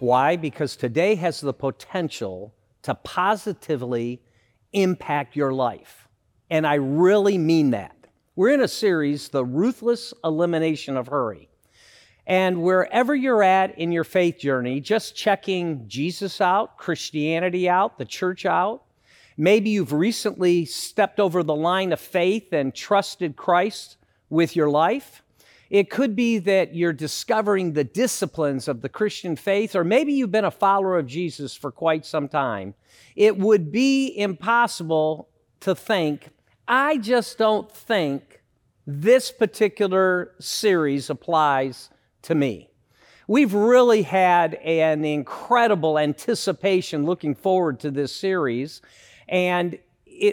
Why? Because today has the potential to positively impact your life. And I really mean that. We're in a series, The Ruthless Elimination of Hurry. And wherever you're at in your faith journey, just checking Jesus out, Christianity out, the church out. Maybe you've recently stepped over the line of faith and trusted Christ with your life. It could be that you're discovering the disciplines of the Christian faith, or maybe you've been a follower of Jesus for quite some time. It would be impossible to think, I just don't think this particular series applies to me. We've really had an incredible anticipation looking forward to this series. And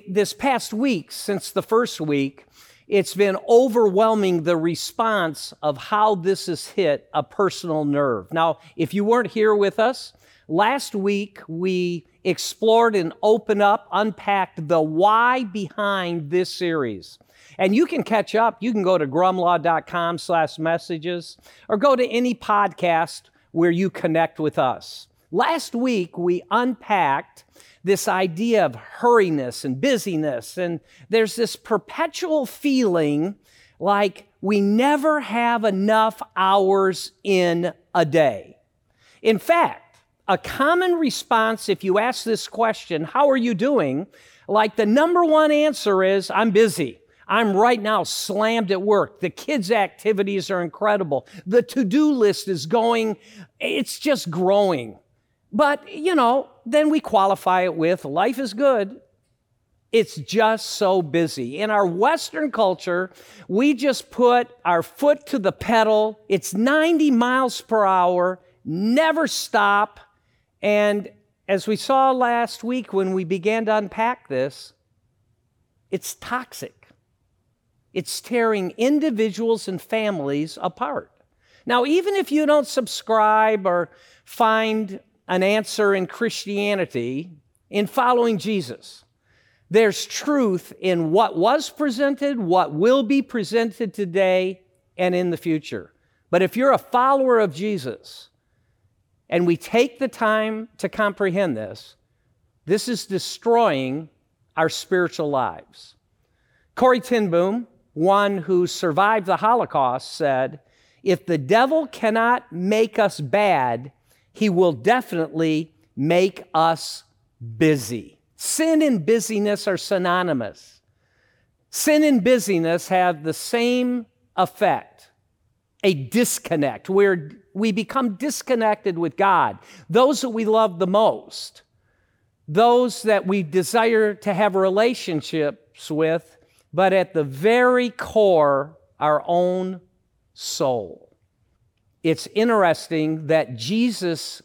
this past week, since the first week, it's been overwhelming the response of how this has hit a personal nerve. Now, if you weren't here with us, last week we explored and unpacked the why behind this series. And you can catch up. You can go to grumlaw.com/messages or go to any podcast where you connect with us. Last week we unpacked this idea of hurriness and busyness, and there's this perpetual feeling like we never have enough hours in a day. In fact, a common response if you ask this question, how are you doing? Like the number one answer is, I'm busy. I'm right now slammed at work. The kids' activities are incredible. The to-do list is going, it's just growing. But, you know, then we qualify it with life is good. It's just so busy. In our Western culture, we just put our foot to the pedal. It's 90 miles per hour, never stop. And as we saw last week when we began to unpack this, it's toxic. It's tearing individuals and families apart. Now, even if you don't subscribe or find an answer in Christianity, in following Jesus, there's truth in what was presented, what will be presented today and in the future. But if you're a follower of Jesus and we take the time to comprehend this, this is destroying our spiritual lives. Corrie Ten Boom, one who survived the Holocaust, said, if the devil cannot make us bad, he will definitely make us busy. Sin and busyness are synonymous. Sin and busyness have the same effect, a disconnect, where we become disconnected with God. Those that we love the most, those that we desire to have relationships with, but at the very core, our own soul. It's interesting that Jesus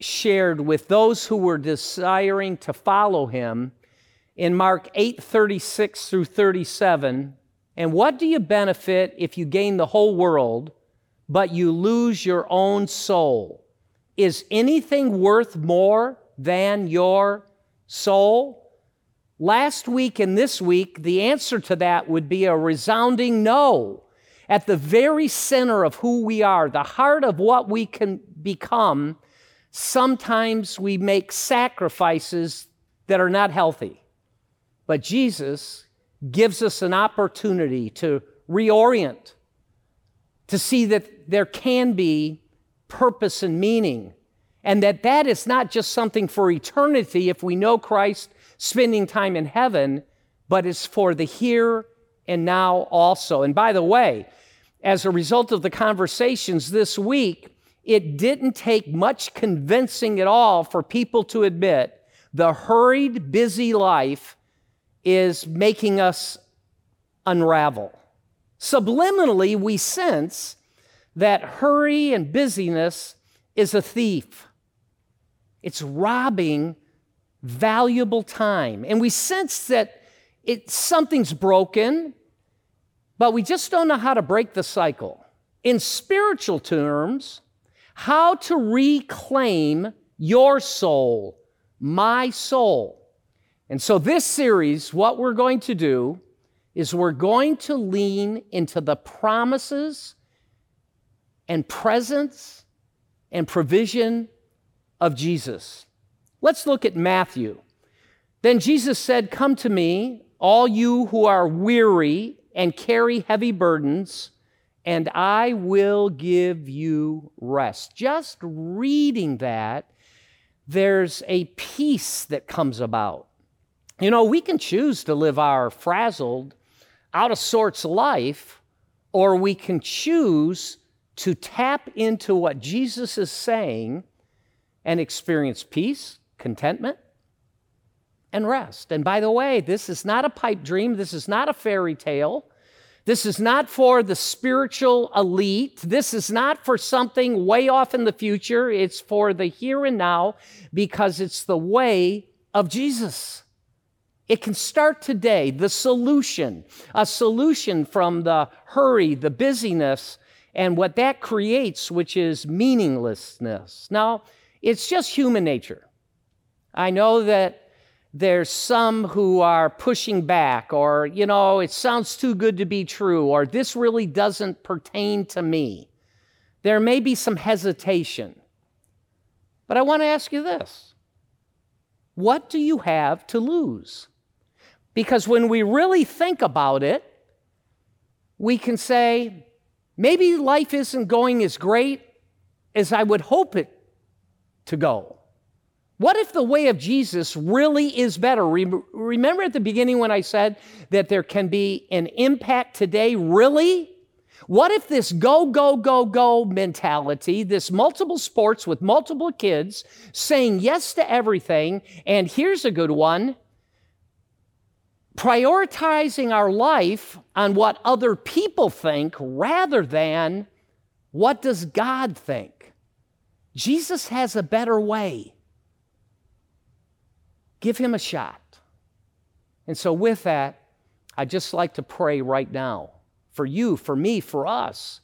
shared with those who were desiring to follow him in Mark 8:36 through 37. And what do you benefit if you gain the whole world, but you lose your own soul? Is anything worth more than your soul? Last week and this week, the answer to that would be a resounding no. At the very center of who we are, the heart of what we can become, sometimes we make sacrifices that are not healthy. But Jesus gives us an opportunity to reorient, to see that there can be purpose and meaning, and that is not just something for eternity if we know Christ spending time in heaven, but it's for the here and now also. And by the way, as a result of the conversations this week, it didn't take much convincing at all for people to admit the hurried, busy life is making us unravel. Subliminally, we sense that hurry and busyness is a thief. It's robbing valuable time. And we sense that something's broken, but we just don't know how to break the cycle. In spiritual terms, how to reclaim your soul, my soul. And so this series, what we're going to do is we're going to lean into the promises and presence and provision of Jesus. Let's look at Matthew. Then Jesus said, "Come to me, all you who are weary and carry heavy burdens, and I will give you rest." Just reading that, there's a peace that comes about. You know, we can choose to live our frazzled, out of sorts life, or we can choose to tap into what Jesus is saying and experience peace, contentment, and rest. And by the way, this is not a pipe dream. This is not a fairy tale. This is not for the spiritual elite. This is not for something way off in the future. It's for the here and now because it's the way of Jesus. It can start today. The solution, a solution from the hurry, the busyness, and what that creates, which is meaninglessness. Now, it's just human nature. I know that there's some who are pushing back or, you know, it sounds too good to be true or this really doesn't pertain to me. There may be some hesitation. But I want to ask you this. What do you have to lose? Because when we really think about it, we can say, maybe life isn't going as great as I would hope it to go. What if the way of Jesus really is better? Remember at the beginning when I said that there can be an impact today, really? What if this go, go, go, go mentality, this multiple sports with multiple kids, saying yes to everything, and here's a good one, prioritizing our life on what other people think rather than what does God think? Jesus has a better way. Give him a shot. And so with that, I'd just like to pray right now for you, for me, for us,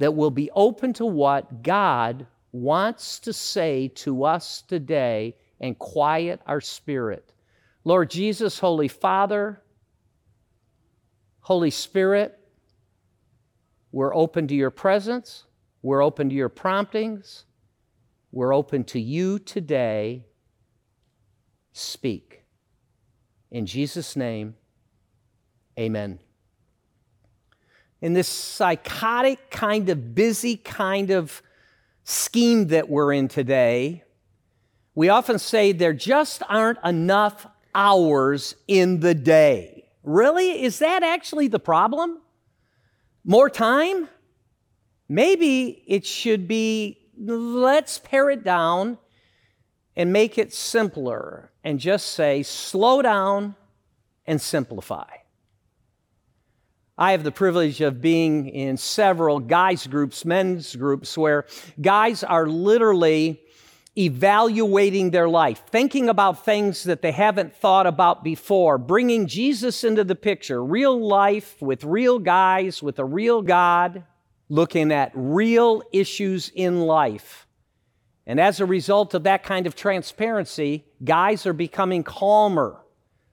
that we'll be open to what God wants to say to us today and quiet our spirit. Lord Jesus, Holy Father, Holy Spirit, we're open to your presence. We're open to your promptings. We're open to you today. Speak. In Jesus' name, amen. In this psychotic kind of busy kind of scheme that we're in today, we often say there just aren't enough hours in the day. Really? Is that actually the problem? More time? Maybe it should be, let's pare it down and make it simpler, and just say, slow down and simplify. I have the privilege of being in several guys groups, men's groups, where guys are literally evaluating their life, thinking about things that they haven't thought about before, bringing Jesus into the picture, real life with real guys, with a real God, looking at real issues in life. And as a result of that kind of transparency, guys are becoming calmer.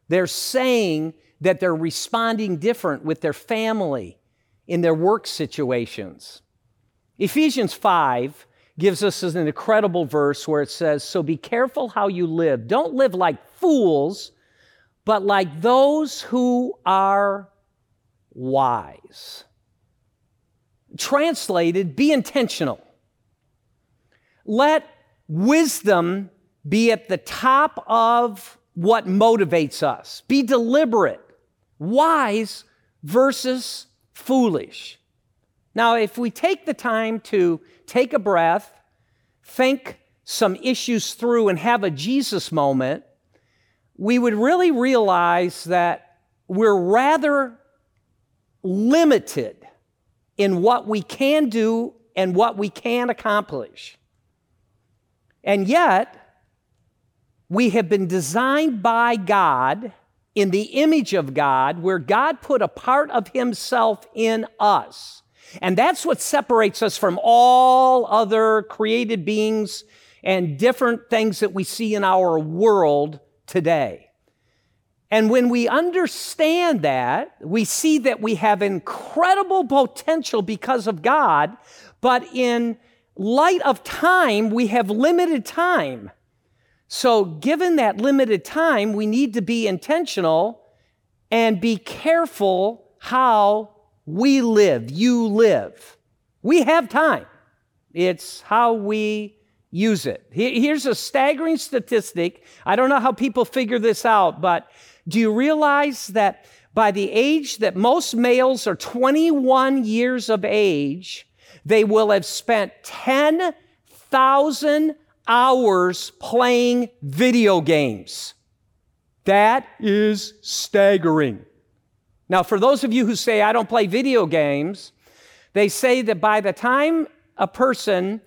They're saying that they're responding different with their family in their work situations. Ephesians 5 gives us an incredible verse where it says, "So be careful how you live. Don't live like fools, but like those who are wise." Translated, be intentional. Let wisdom be at the top of what motivates us. Be deliberate, wise versus foolish. Now, if we take the time to take a breath, think some issues through, and have a Jesus moment, we would really realize that we're rather limited in what we can do and what we can accomplish. And yet, We have been designed by God in the image of God, where God put a part of himself in us. And that's what separates us from all other created beings and different things that we see in our world today. And when we understand that, we see that we have incredible potential because of God, but in light of time, we have limited time. So given that limited time, we need to be intentional and be careful how we live, you live. We have time. It's how we use it. Here's a staggering statistic. I don't know how people figure this out, but do you realize that by the age that most males are 21 years of age, they will have spent 10,000 hours playing video games? That is staggering. Now, for those of you who say, I don't play video games, they say that by the time a person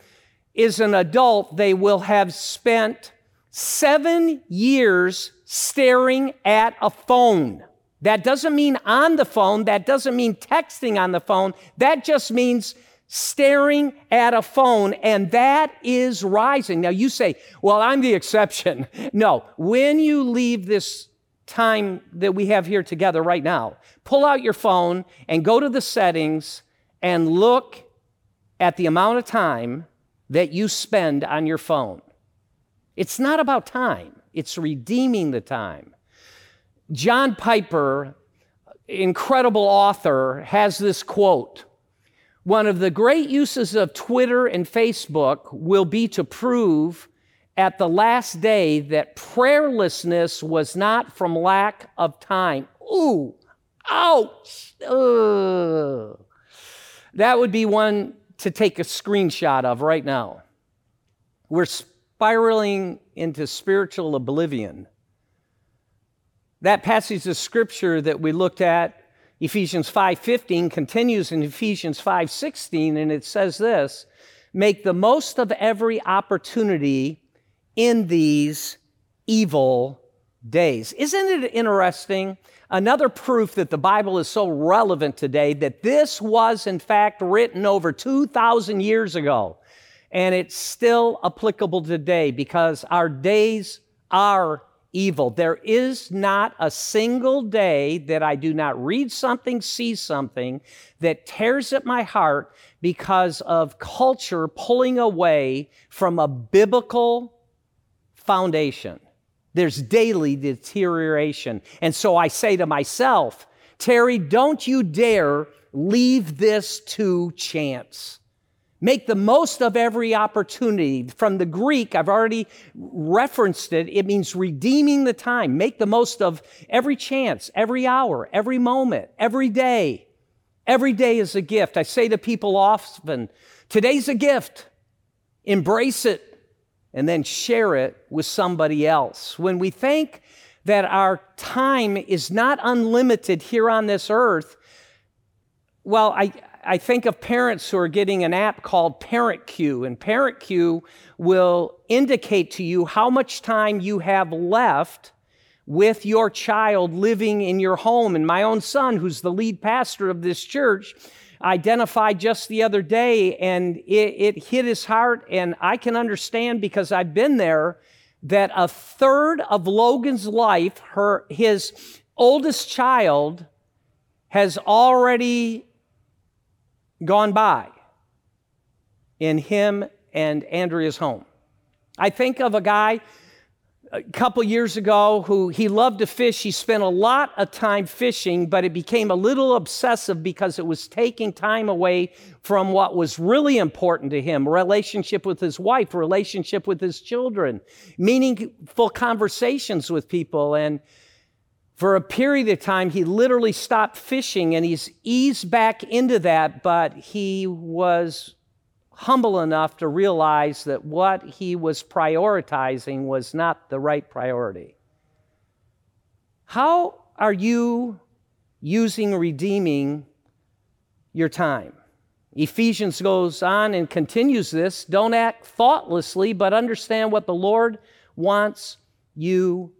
is an adult, they will have spent 7 years staring at a phone. That doesn't mean on the phone. That doesn't mean texting on the phone. That just means staring at a phone, and that is rising. Now, you say, well, I'm the exception. No, when you leave this time that we have here together right now, pull out your phone and go to the settings and look at the amount of time that you spend on your phone. It's not about time. It's redeeming the time. John Piper, incredible author, has this quote, "One of the great uses of Twitter and Facebook will be to prove at the last day that prayerlessness was not from lack of time." Ooh, ouch. Ugh. That would be one to take a screenshot of right now. We're spiraling into spiritual oblivion. That passage of scripture that we looked at, Ephesians 5:15, continues in Ephesians 5:16, and it says this, "Make the most of every opportunity in these evil days." Isn't it interesting? Another proof that the Bible is so relevant today, that this was, in fact, written over 2,000 years ago, and it's still applicable today because our days are evil. There is not a single day that I do not read something, see something that tears at my heart because of culture pulling away from a biblical foundation. There's daily deterioration. And so I say to myself, Terry, don't you dare leave this to chance. Make the most of every opportunity. From the Greek, I've already referenced it. It means redeeming the time. Make the most of every chance, every hour, every moment, every day. Every day is a gift. I say to people often, today's a gift. Embrace it and then share it with somebody else. When we think that our time is not unlimited here on this earth, well, I think of parents who are getting an app called ParentQ, and ParentQ will indicate to you how much time you have left with your child living in your home. And my own son, who's the lead pastor of this church, identified just the other day, and it hit his heart, and I can understand because I've been there, that a third of Logan's life, his oldest child, has already gone by in him and Andrea's home. I think of a guy a couple years ago who he loved to fish. He spent a lot of time fishing, but it became a little obsessive because it was taking time away from what was really important to him, relationship with his wife, relationship with his children, meaningful conversations with people. And for a period of time, he literally stopped fishing, and he's eased back into that, but he was humble enough to realize that what he was prioritizing was not the right priority. How are you using, redeeming your time? Ephesians goes on and continues this. Don't act thoughtlessly, but understand what the Lord wants you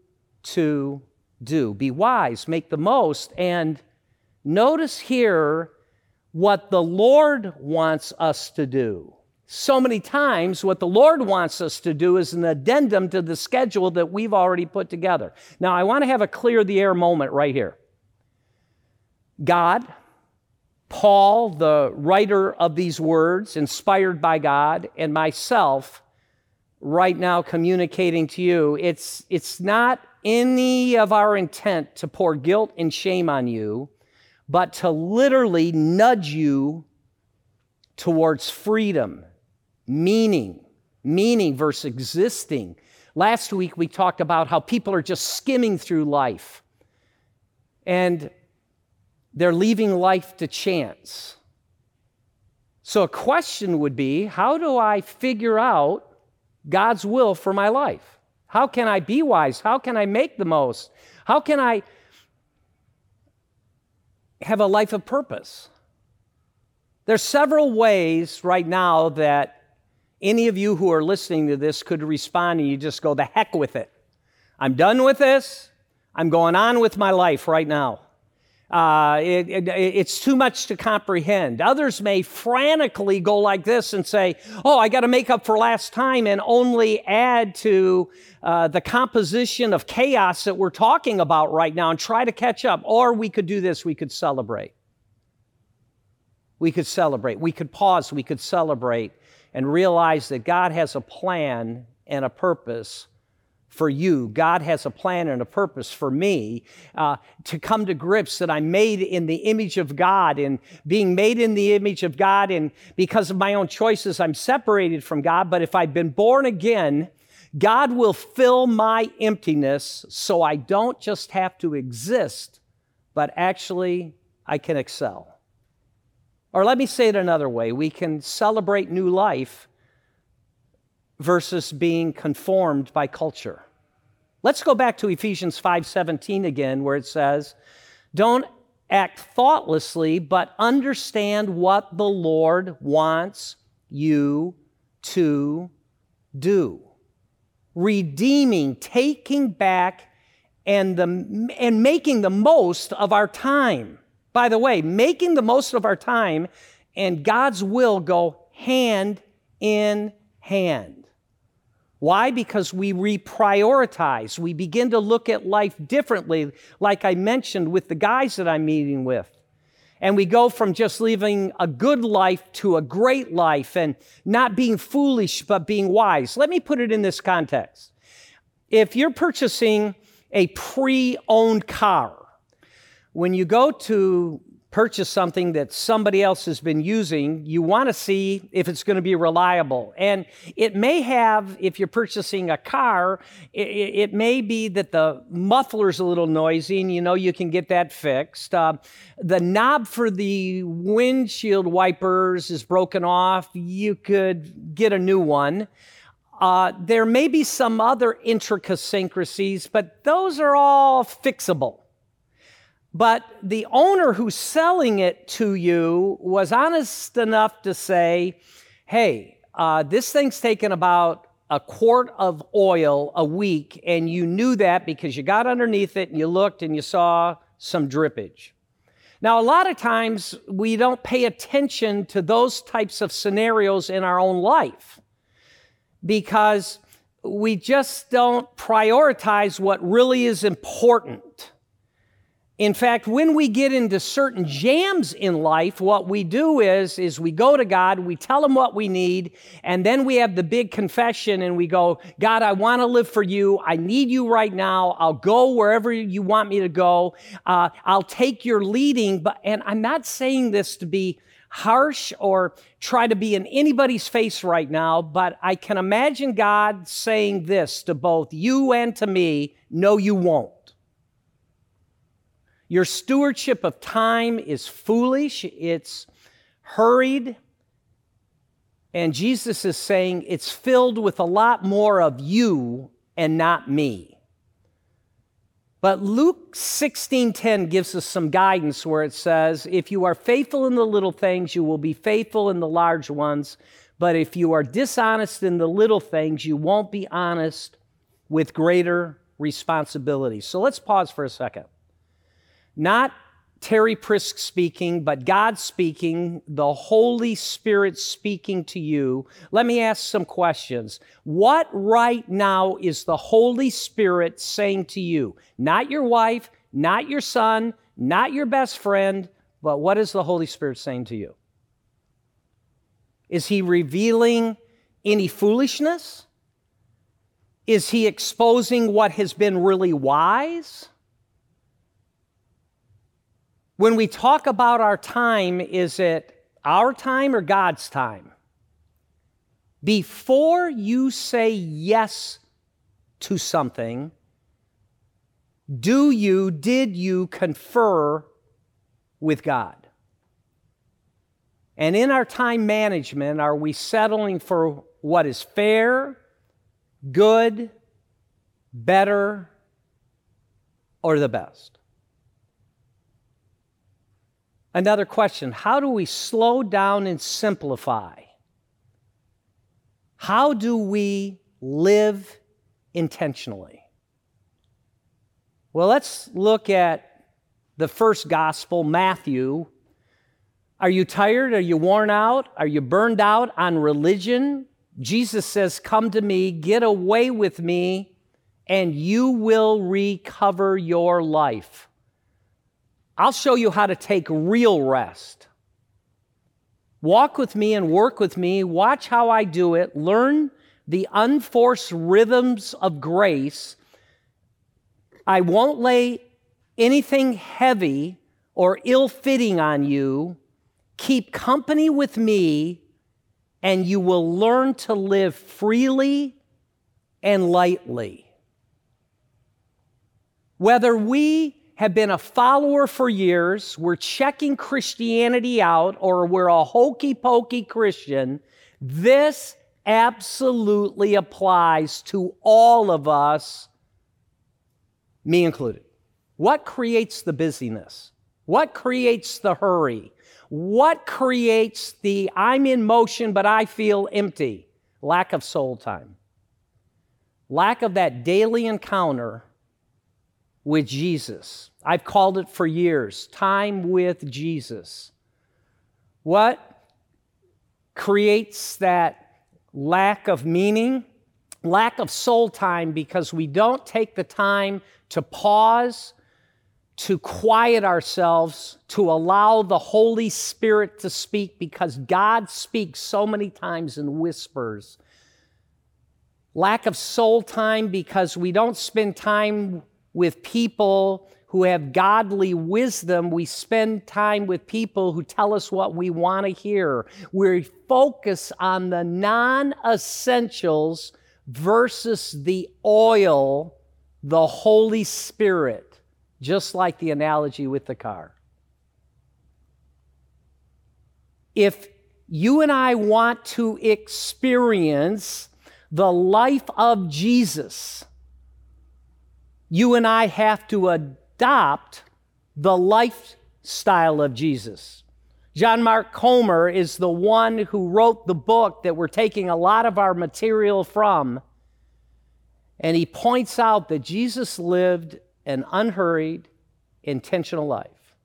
to do. Be wise, make the most, and notice here what the Lord wants us to do. So many times what the Lord wants us to do is an addendum to the schedule that we've already put together. Now, I want to have a clear the air moment right here. God, Paul, the writer of these words, inspired by God, and myself right now communicating to you, it's not any of our intent to pour guilt and shame on you, but to literally nudge you towards freedom, meaning versus existing. Last week, we talked about how people are just skimming through life and they're leaving life to chance. So a question would be, how do I figure out God's will for my life? How can I be wise? How can I make the most? How can I have a life of purpose? There's several ways right now that any of you who are listening to this could respond, and you just go, the heck with it. I'm done with this. I'm going on with my life right now. It's too much to comprehend. Others may frantically go like this and say, oh, I got to make up for last time, and only add to the composition of chaos that we're talking about right now and try to catch up. Or we could do this. We could celebrate. We could celebrate. We could pause. We could celebrate and realize that God has a plan and a purpose for you. God has a plan and a purpose for me, to come to grips that I'm made in the image of God, and being made in the image of God, and because of my own choices, I'm separated from God. But if I've been born again, God will fill my emptiness so I don't just have to exist, but actually I can excel. Or let me say it another way. We can celebrate new life versus being conformed by culture. Let's go back to Ephesians 5:17 again, where it says, don't act thoughtlessly, but understand what the Lord wants you to do. Redeeming, taking back, and making the most of our time. By the way, making the most of our time and God's will go hand in hand. Why? Because we reprioritize. We begin to look at life differently, like I mentioned with the guys that I'm meeting with. And we go from just living a good life to a great life, and not being foolish, but being wise. Let me put it in this context. If you're purchasing a pre-owned car, when you go to purchase something that somebody else has been using, you want to see if it's going to be reliable. And it may have, if you're purchasing a car, it may be that the muffler's a little noisy, and you know you can get that fixed. The knob for the windshield wipers is broken off. You could get a new one. There may be some other idiosyncrasies, but those are all fixable. But the owner who's selling it to you was honest enough to say, hey, this thing's taken about a quart of oil a week, and you knew that because you got underneath it and you looked and you saw some drippage. Now, a lot of times we don't pay attention to those types of scenarios in our own life because we just don't prioritize what really is important. In fact, when we get into certain jams in life, what we do is we go to God, we tell him what we need, and then we have the big confession and we go, God, I want to live for you. I need you right now. I'll go wherever you want me to go. I'll take your leading. And I'm not saying this to be harsh or try to be in anybody's face right now, but I can imagine God saying this to both you and to me, no, you won't. Your stewardship of time is foolish, it's hurried, and Jesus is saying it's filled with a lot more of you and not me. But Luke 16:10 gives us some guidance where it says, if you are faithful in the little things, you will be faithful in the large ones, but if you are dishonest in the little things, you won't be honest with greater responsibility. So let's pause for a second. Not Terry Prisk speaking, but God speaking, the Holy Spirit speaking to you. Let me ask some questions. What right now is the Holy Spirit saying to you? Not your wife, not your son, not your best friend, but what is the Holy Spirit saying to you? Is he revealing any foolishness? Is he exposing what has been really wise? When we talk about our time, is it our time or God's time? Before you say yes to something, did you confer with God? And in our time management, are we settling for what is fair, good, better, or the best? Another question, how do we slow down and simplify? How do we live intentionally? Well, let's look at the first gospel, Matthew. Are you tired? Are you worn out? Are you burned out on religion? Jesus says, come to me, get away with me, and you will recover your life. I'll show you how to take real rest. Walk with me and work with me. Watch how I do it. Learn the unforced rhythms of grace. I won't lay anything heavy or ill-fitting on you. Keep company with me, and you will learn to live freely and lightly. Whether we have been a follower for years, we're checking Christianity out, or we're a hokey-pokey Christian, this absolutely applies to all of us, me included. What creates the busyness? What creates the hurry? What creates the I'm in motion but I feel empty? Lack of soul time. Lack of that daily encounter with Jesus. I've called it for years, time with Jesus. What creates that lack of meaning? Lack of soul time, because we don't take the time to pause, to quiet ourselves, to allow the Holy Spirit to speak, because God speaks so many times in whispers. Lack of soul time because we don't spend time with people who have godly wisdom. We spend time with people who tell us what we want to hear. We focus on the non-essentials versus the oil, the Holy Spirit, just like the analogy with the car. If you and I want to experience the life of Jesus, you and I have to adopt the lifestyle of Jesus. John Mark Comer is the one who wrote the book that we're taking a lot of our material from, and he points out that Jesus lived an unhurried, intentional life.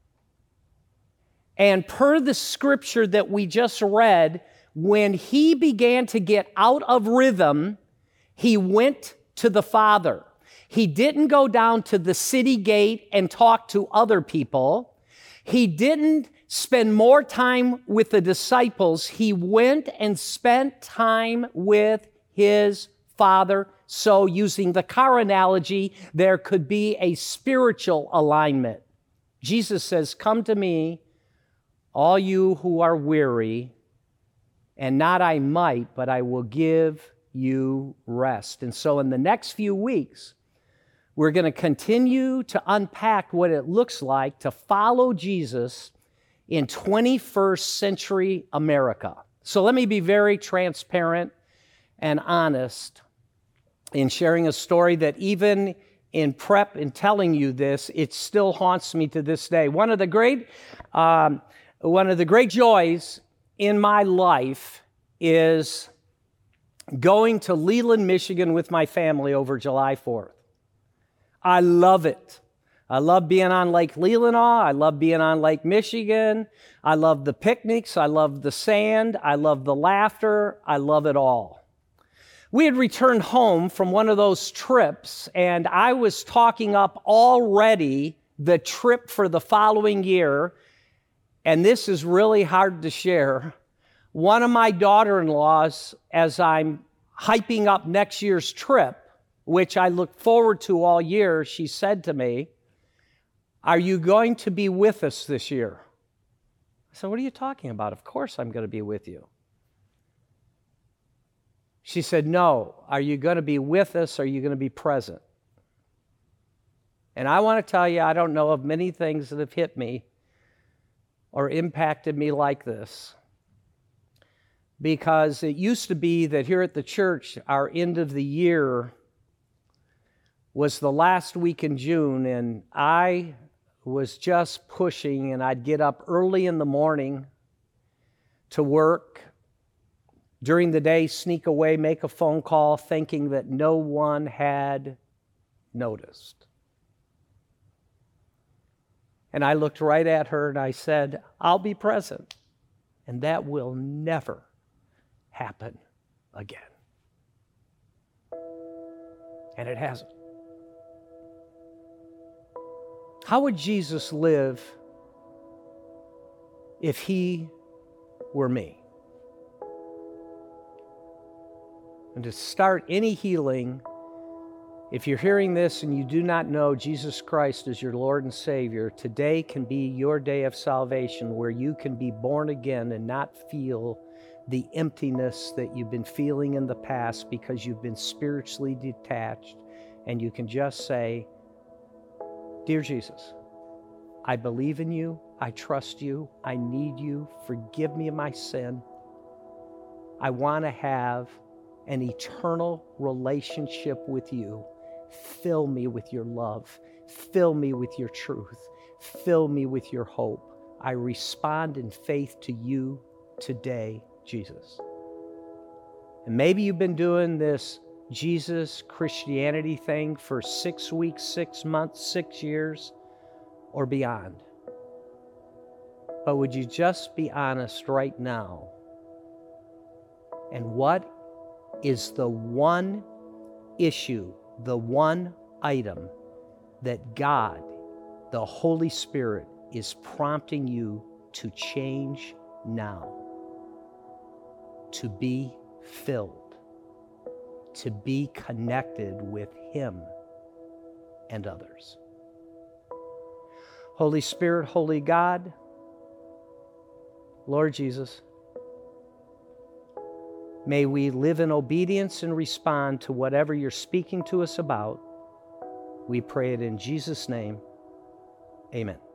And per the scripture that we just read, when he began to get out of rhythm, he went to the Father. He didn't go down to the city gate and talk to other people. He didn't spend more time with the disciples. He went and spent time with his Father. So using the car analogy, there could be a spiritual alignment. Jesus says, come to me, all you who are weary, and not I might, but I will give you rest. And so in the next few weeks, we're going to continue to unpack what it looks like to follow Jesus in 21st century America. So let me be very transparent and honest in sharing a story that even in prep and telling you this, it still haunts me to this day. One of the great joys in my life is going to Leland, Michigan with my family over July 4th. I love it. I love being on Lake Leelanau. I love being on Lake Michigan. I love the picnics. I love the sand. I love the laughter. I love it all. We had returned home from one of those trips, and I was talking up already the trip for the following year, and this is really hard to share. One of my daughter-in-laws, as I'm hyping up next year's trip, which I look forward to all year, she said to me, "Are you going to be with us this year?" I said, "What are you talking about? Of course I'm going to be with you." She said, "No, are you going to be with us? Are you going to be present?" And I want to tell you, I don't know of many things that have hit me or impacted me like this, because it used to be that here at the church, our end of the year was the last week in June, and I was just pushing, and I'd get up early in the morning to work. During the day, sneak away, make a phone call, thinking that no one had noticed. And I looked right at her and I said, "I'll be present, and that will never happen again." And it hasn't. How would Jesus live if he were me? And to start any healing, if you're hearing this and you do not know Jesus Christ as your Lord and Savior, today can be your day of salvation, where you can be born again and not feel the emptiness that you've been feeling in the past because you've been spiritually detached, and you can just say, "Dear Jesus, I believe in you, I trust you, I need you, forgive me of my sin. I want to have an eternal relationship with you. Fill me with your love, fill me with your truth, fill me with your hope. I respond in faith to you today, Jesus." And maybe you've been doing this Jesus Christianity thing for 6 weeks, 6 months, 6 years, or beyond. But would you just be honest right now? And what is the one issue, the one item that God, the Holy Spirit, is prompting you to change now? To be filled, to be connected with him and others. Holy Spirit, Holy God, Lord Jesus, may we live in obedience and respond to whatever you're speaking to us about. We pray it in Jesus' name. Amen.